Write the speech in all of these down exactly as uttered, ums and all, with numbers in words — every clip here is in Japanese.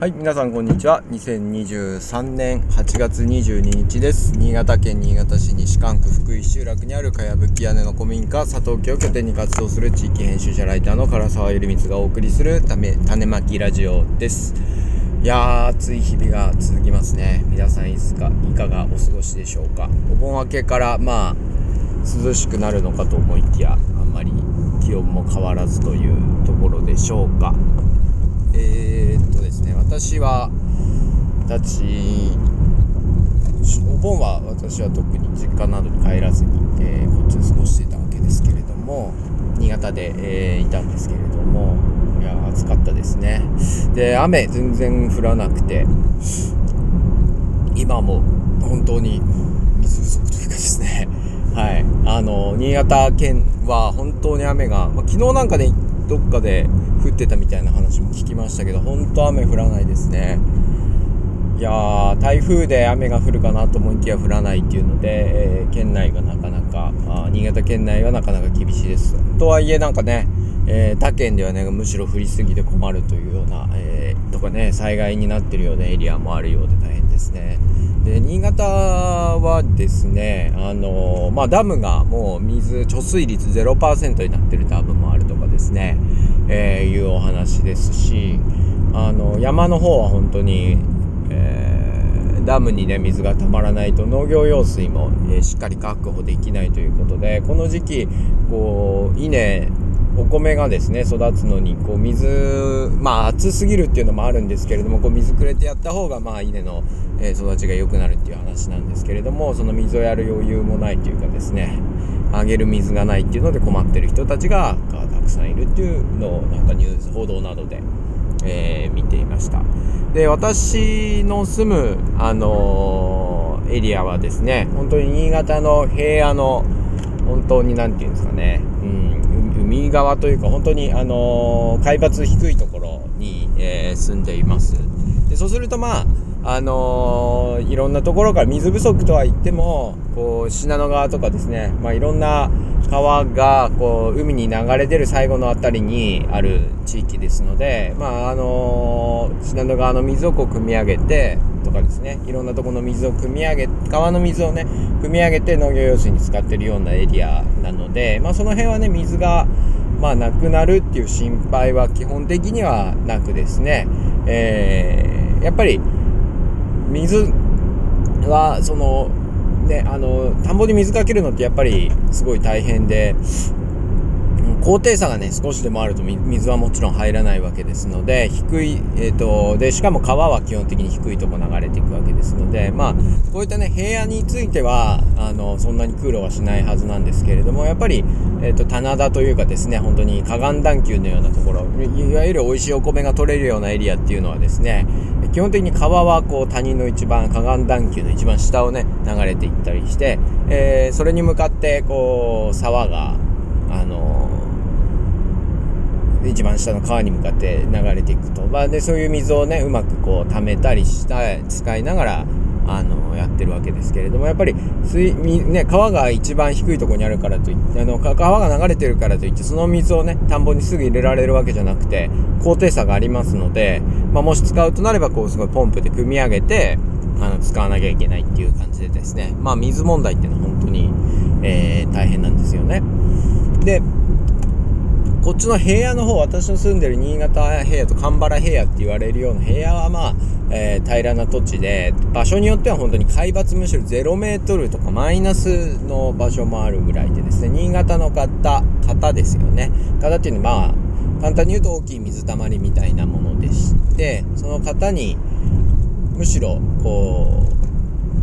はい、皆さんこんにちは。にせんにじゅうさんねんはちがつにじゅうににちです。新潟県新潟市西蒲区福井集落にあるかやぶき屋根の古民家佐藤家を拠点に活動する地域編集者ライターの唐沢頼光がお送りするため種まきラジオです。いやー、暑い日々が続きますね。皆さんいつかいかがお過ごしでしょうか。お盆明けからまあ涼しくなるのかと思いきや、あんまり気温も変わらずというところでしょうか。えーっとですね、私はたちお盆は私は特に実家などに帰らずに、えー、こっちで過ごしていたわけですけれども、新潟で、えー、いたんですけれども、いや暑かったですね。で、雨全然降らなくて、今も本当に水不足というかですねはい、あの新潟県は本当に雨が、まあ、昨日なんかねどっかで降ってたみたいな話も聞きましたけど、本当雨降らないですね。いやー、台風で雨が降るかなと思いきや降らないっていうので、えー、県内がなかなかあ新潟県内はなかなか厳しいです。とはいえなんかね、えー、他県ではねむしろ降りすぎて困るというような、えー、とかね災害になってるようなエリアもあるようで大変ですね。で、新潟はですね、あのーまあ、ダムがもう水貯水率 ゼロパーセント になってるダムもあるとかですね、えー、いうお話ですし、あの山の方は本当に、えー、ダムにね水がたまらないと農業用水も、えー、しっかり確保できないということで、この時期こう稲お米がですね育つのにこう水、まあ暑すぎるっていうのもあるんですけれども、こう水くれてやった方がまあ稲の育ちが良くなるっていう話なんですけれども、その水をやる余裕もないというかですね、あげる水がないっていうので困ってる人たちがたくさんいるっていうのをなんかニュース報道などで、えー、見ていました。で、私の住むあのー、エリアはですね、本当に新潟の平野の本当に何ていうんですかね、うん海側というか本当に、あのー、海抜低いところに、えー、住んでいます。で、そうするとまあ、あのー、いろんなところから水不足とは言ってもこう信濃川とかですね、まあ、いろんな川がこう海に流れ出る最後のあたりにある地域ですので、まああのー、信濃川の水をこう汲み上げてとかですね、いろんなところの水を汲み上げ川の水をね汲み上げて農業用水に使っているようなエリアなので、まあ、その辺はね水が、まあ、なくなるっていう心配は基本的にはなくですね、えー、やっぱり水はそのね、あの田んぼに水かけるのってやっぱりすごい大変で、高低差がね少しでもあると水はもちろん入らないわけですので、低い、えー、とでしかも川は基本的に低いとこ流れていくわけですので、まあこういったね平野についてはあのそんなに苦労はしないはずなんですけれども、やっぱり、えー、と棚田というかですね、本当に河岸段丘のようなところ、いわゆる美味しいお米が取れるようなエリアっていうのはですね、基本的に川はこう谷の一番河岸段丘の一番下をね流れていったりして、えー、それに向かってこう沢があのー一番下の川に向かって流れていくと、まあ、でそういう水をねうまくこう溜めたりした使いながらあのやってるわけですけれども、やっぱり水、ね、川が一番低いところにあるからといってあの川が流れてるからといってその水をね田んぼにすぐ入れられるわけじゃなくて、高低差がありますので、まあ、もし使うとなればこうすごいポンプで汲み上げてあの使わなきゃいけないっていう感じでですね、まあ、水問題っていうのは本当に、えー、大変なんですよね。で、こっちの平野の方、私の住んでる新潟平野と蒲原平野って言われるような平野はまあ、えー、平らな土地で、場所によっては本当に海抜むしろゼロメートルとかマイナスの場所もあるぐらいでですね、新潟の方、方ですよね。方っていうのはまあ簡単に言うと大きい水たまりみたいなものでして、その方にむしろこ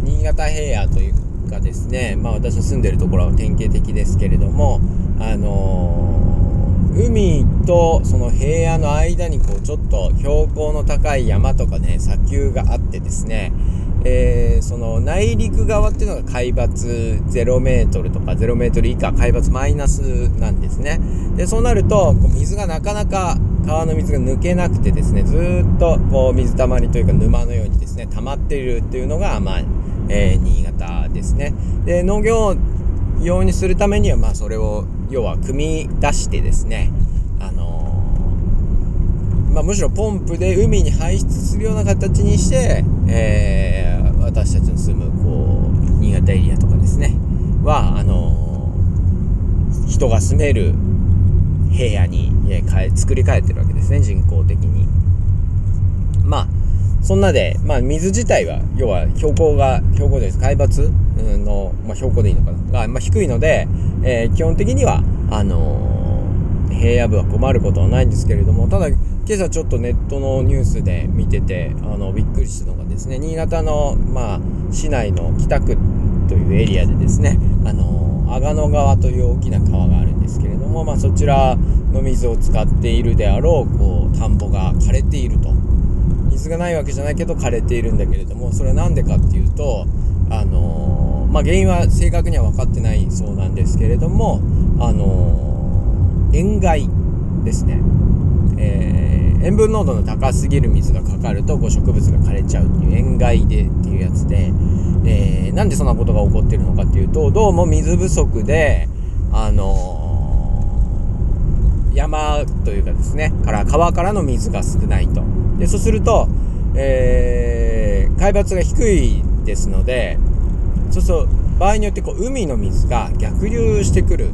う新潟平野というかですね、まあ私の住んでるところは典型的ですけれども、あのー海とその平野の間にこうちょっと標高の高い山とかね砂丘があってですね、えー、その内陸側っていうのが海抜ゼロメートルとかゼロメートル以下、海抜マイナスなんですね。で、そうなるとこう水がなかなか川の水が抜けなくてですね、ずーっとこう水たまりというか沼のようにですね溜まっているっていうのがまあ、えー、新潟ですね。で、農業用にするためにはまあそれを要は組み出してですね、あのまあ、むしろポンプで海に排出するような形にして、えー、私たちの住むこう新潟エリアとかですねはあのー、人が住める部屋に、えー、変え作り変えてるわけですね、人工的に。まあそんなで、まあ、水自体は要は標高が標高です海抜の、まあ、標高でいいのかなが、まあ、低いので、えー、基本的にはあのー、平野部は困ることはないんですけれども、ただ今朝ちょっとネットのニュースで見ててあのびっくりしたのがですね、新潟の、まあ、市内の北区というエリアでですね、あのー、阿賀野川という大きな川があるんですけれども、まあ、そちらの水を使っているであろう、 こう田んぼが枯れていると。水がないわけじゃないけど枯れているんだけれども、それはなんでかっていうと、あのーまあ、原因は正確には分かってないそうなんですけれども、あのー、塩害ですね、えー、塩分濃度の高すぎる水がかかるとこう植物が枯れちゃうっていう塩害でっていうやつで、えー、なんでそんなことが起こってるのかっていうと、どうも水不足で、あのー、山というかですねから川からの水が少ないと。でそうすると、えー、海抜が低いですので、そうすると場合によってこう海の水が逆流してくる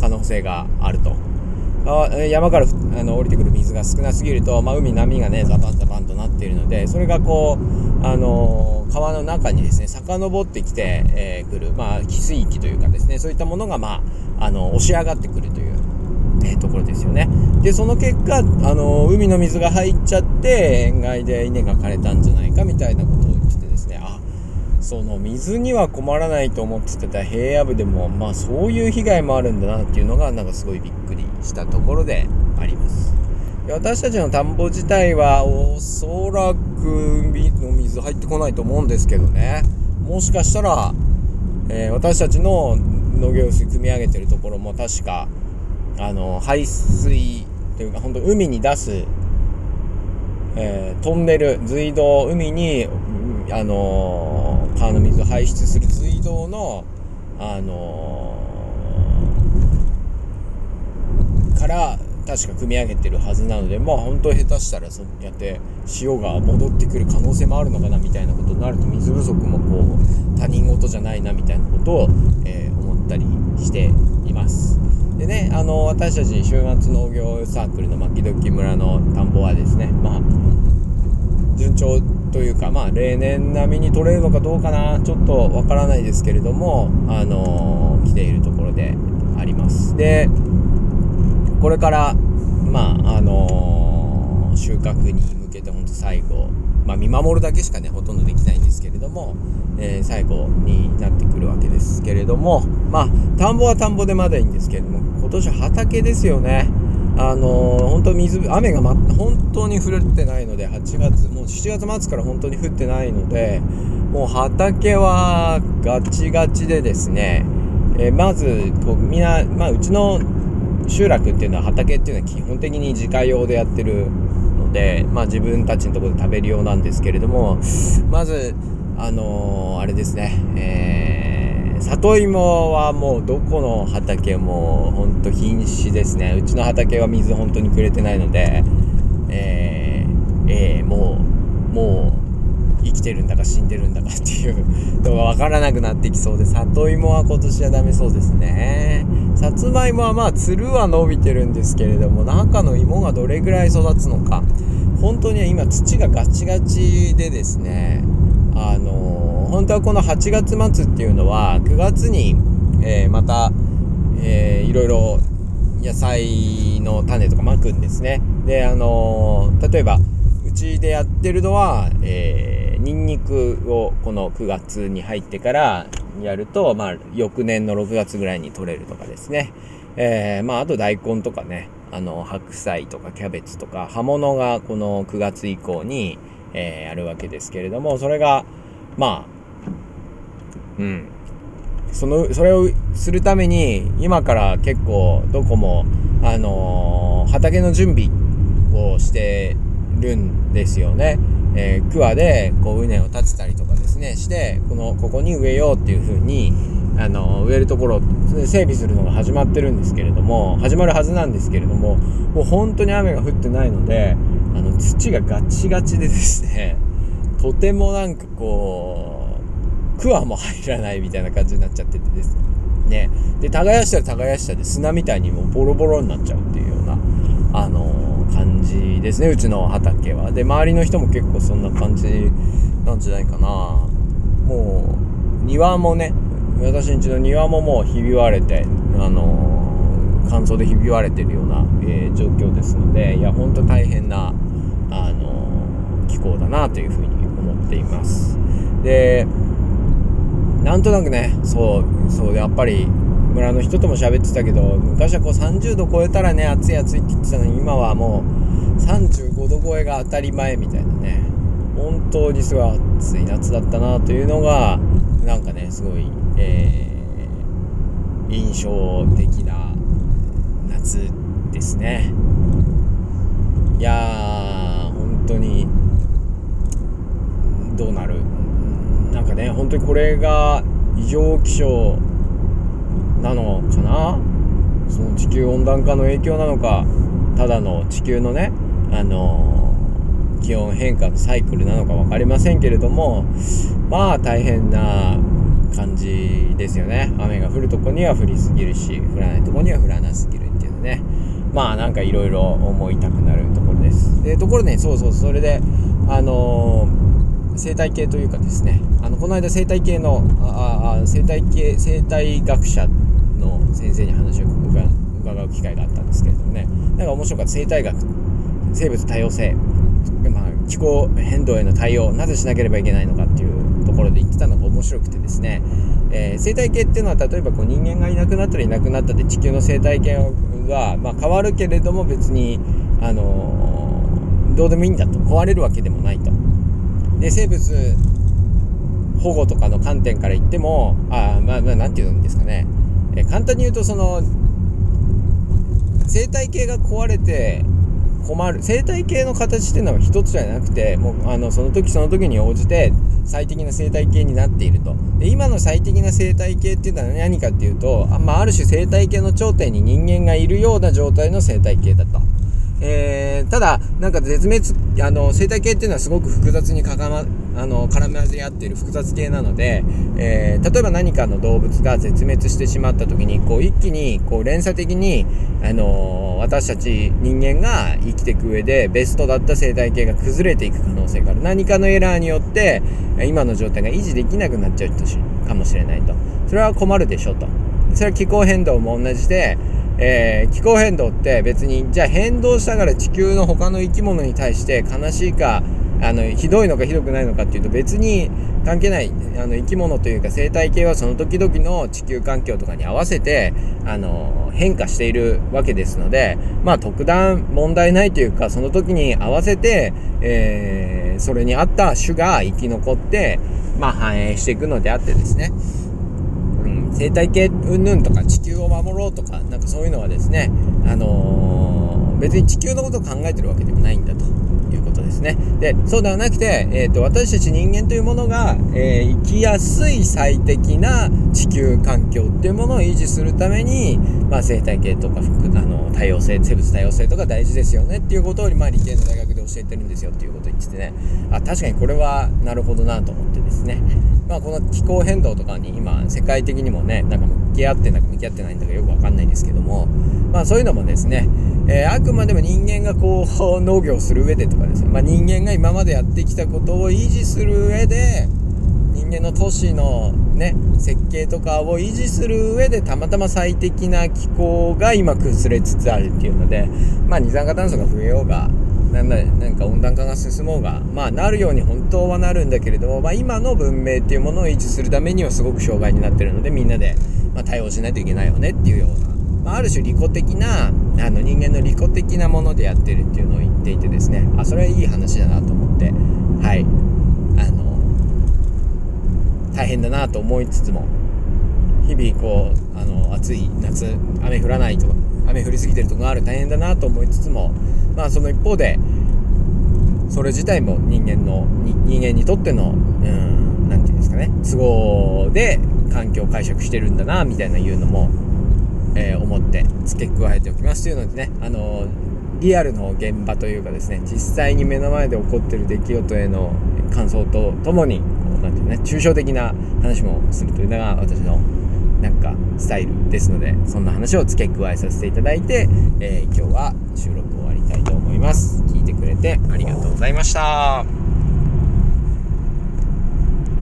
可能性があると。山からあの降りてくる水が少なすぎると、まあ、海波がねザバンザバンとなっているので、それがこう、あのー、川の中にですね遡ってきて、えー、くる、まあ、汽水域というかですね、そういったものが、まあ、あの押し上がってくるというところですよね。でその結果、あの海の水が入っちゃって塩害で稲が枯れたんじゃないかみたいなことを言ってですね、あその水には困らないと思ってた平野部でも、まあ、そういう被害もあるんだなっていうのがなんかすごいびっくりしたところであります。で私たちの田んぼ自体はおそらく海の水入ってこないと思うんですけどね、もしかしたら、えー、私たちの農業水組み上げてるところも確かあの排水というか本当海に出す、えー、トンネル水道海に、あのー、川の水を排出する水道の、あのー、から確か組み上げてるはずなので、まあ本当下手したらそうやって潮が戻ってくる可能性もあるのかなみたいなことになると、水不足もこう他人事じゃないなみたいなことを、えー、思ったりしています。でね、あの私たち週末農業サークルの牧時村の田んぼはですね、まあ順調というか、まあ例年並みに取れるのかどうかなちょっとわからないですけれども、あのー、来ているところであります。でこれからまああのー、収穫に向けて本当最後、まあ、見守るだけしかねほとんどできないんですけれども、えー、最後になってくるわけですけれども、まあ田んぼは田んぼでまだいいんですけれども、今年は畑ですよね。あのー、本当水雨が、ま、本当に降ってないので、はちがつもうしちがつまつから本当に降ってないので、もう畑はガチガチでですね、えー、まずこうみんな、まあ、うちの集落っていうのは畑っていうのは基本的に自家用でやってるので、まあ、自分たちのところで食べる用なんですけれども、まずあのー、あれですね、えー、里芋はもうどこの畑もほんと瀕死ですね。うちの畑は水本当にくれてないので、えーえー、もうもう生きてるんだか死んでるんだかっていうのが分からなくなってきそうで、里芋は今年はダメそうですね。さつまいもはまあつるは伸びてるんですけれども、中の芋がどれぐらい育つのか、本当に今土がガチガチでですね、あのー、本当はこのはちがつまつっていうのはくがつに、えー、また、えー、いろいろ野菜の種とかまくんですね。で、あのー、例えばうちでやってるのは、えー、ニンニクをこのくがつに入ってからやると、まあ、翌年のろくがつぐらいに取れるとかですね、えーまあ、あと大根とかね、あの白菜とかキャベツとか葉物がこのくがつ以降にえー、あるわけですけれども、それがまあうんそのそれをするために今から結構どこもあのー、畑の準備をしてるんですよね。えー、桑でこう畝を立てたりとかですねして、このここに植えようっていう風にあの植えるところ整備するのが始まってるんですけれども、始まるはずなんですけれども、もう本当に雨が降ってないので、あの土がガチガチでですね、とてもなんかこうクワも入らないみたいな感じになっちゃっててですね、で耕したら耕したで砂みたいにもうボロボロになっちゃうっていうようなあのー、感じですね、うちの畑は。で周りの人も結構そんな感じなんじゃないかな。もう庭もね、私んちの庭ももうひび割れて、あのー、乾燥でひび割れてるような、えー、状況ですので、いや本当大変な、あのー、気候だなというふうに思っています。でなんとなくね、そうそうやっぱり村の人とも喋ってたけど、昔はこうさんじゅうど超えたらね暑い暑いって言ってたのに、今はもうさんじゅうごど超えが当たり前みたいなね、本当にすごい暑い夏だったなというのがなんかねすごい、えー、印象的な夏ですね。いやー本当にどうなるなんかね、本当にこれが異常気象なのかな、その地球温暖化の影響なのか、ただの地球のね、あのー、気温変化のサイクルなのか分かりませんけれども、まあ大変な感じですよね。雨が降るとこには降りすぎるし、降らないとこには降らなすぎるっていうね、まあなんかいろいろ思いたくなるところです。でところで、ね、そうそうそれであのー生態系というかですね、あのこの間生態系のああ生態系生態学者の先生に話を伺う機会があったんですけれどもね、なんか面白かった。生態学、生物多様性、まあ、気候変動への対応なぜしなければいけないのかっていうところで言ってたのが面白くてですね、えー、生態系っていうのは例えばこう人間がいなくなったりいなくなったで地球の生態系は、まあ、変わるけれども別に、あのー、どうでもいいんだと、壊れるわけでもないと。で生物保護とかの観点から言っても、あ、まあ、まあなんていうんですかね、え簡単に言うとその生態系が壊れて困る、生態系の形っていうのは一つじゃなくて、もうあのその時その時に応じて最適な生態系になっていると。で今の最適な生態系っていうのは何かっていうと、あ、まあ、ある種生態系の頂点に人間がいるような状態の生態系だと。えー、ただなんか絶滅あの生態系っていうのはすごく複雑にかか、ま、あの絡まり合っている複雑系なので、えー、例えば何かの動物が絶滅してしまった時にこう一気にこう連鎖的に、あのー、私たち人間が生きていく上でベストだった生態系が崩れていく可能性がある。何かのエラーによって今の状態が維持できなくなっちゃうかもしれないと。それは困るでしょと。それは気候変動も同じで、えー、気候変動って別にじゃあ変動したから地球の他の生き物に対して悲しいか、あのひどいのかひどくないのかっていうと別に関係ない。あの生き物というか生態系はその時々の地球環境とかに合わせて、あの変化しているわけですので、まあ特段問題ないというか、その時に合わせて、えー、それに合った種が生き残って、まあ、繁栄していくのであってですね、生態系云々とか地球を守ろうとかなんかそういうのはですね、あのー、別に地球のことを考えてるわけでもないんだということですね。で、そうではなくて、えーと、私たち人間というものが、えー、生きやすい最適な地球環境っていうものを維持するために、まあ、生態系とかあの多様性、生物多様性とか大事ですよねっていうことを、まあ、理系の大学で教えてるんですよっていうことを言っててね、あ、確かにこれはなるほどなと思ってですね、まあ、この気候変動とかに今世界的にもねなんか向き合ってなんか向き合ってないんだかよくわかんないんですけども、まあそういうのもですね、えー、あくまでも人間がこう農業をする上でとかですね、まあ、人間が今までやってきたことを維持する上で、人間の都市のね設計とかを維持する上でたまたま最適な気候が今崩れつつあるっていうので、まあ二酸化炭素が増えようがなんだなんか温暖化が進もうが、まあなるように本当はなるんだけれども、まあ、今の文明っていうものを維持するためにはすごく障害になってるので、みんなで、まあ、対応しないといけないよねっていうような、まあ、ある種利己的な、あの人間の利己的なものでやってるっていうのを言っていてですね、あ、それはいい話だなと思って、はい、あの大変だなと思いつつも、日々こうあの暑い夏、雨降らないとか雨降りすぎてるところがある、大変だなと思いつつも、まあその一方でそれ自体も人間のに人間にとってのうーんなんていうんですかね、都合で環境を解釈してるんだなみたいないうのも、えー、思って付け加えておきますというのでね、あのーリアルの現場というかですね、実際に目の前で起こっている出来事への感想とともに、こうなんていうね、抽象的な話もするというのが私のなんかスタイルですので、そんな話を付け加えさせていただいて、えー、今日は収録を終わりたいと思います。聞いてくれてありがとうございました。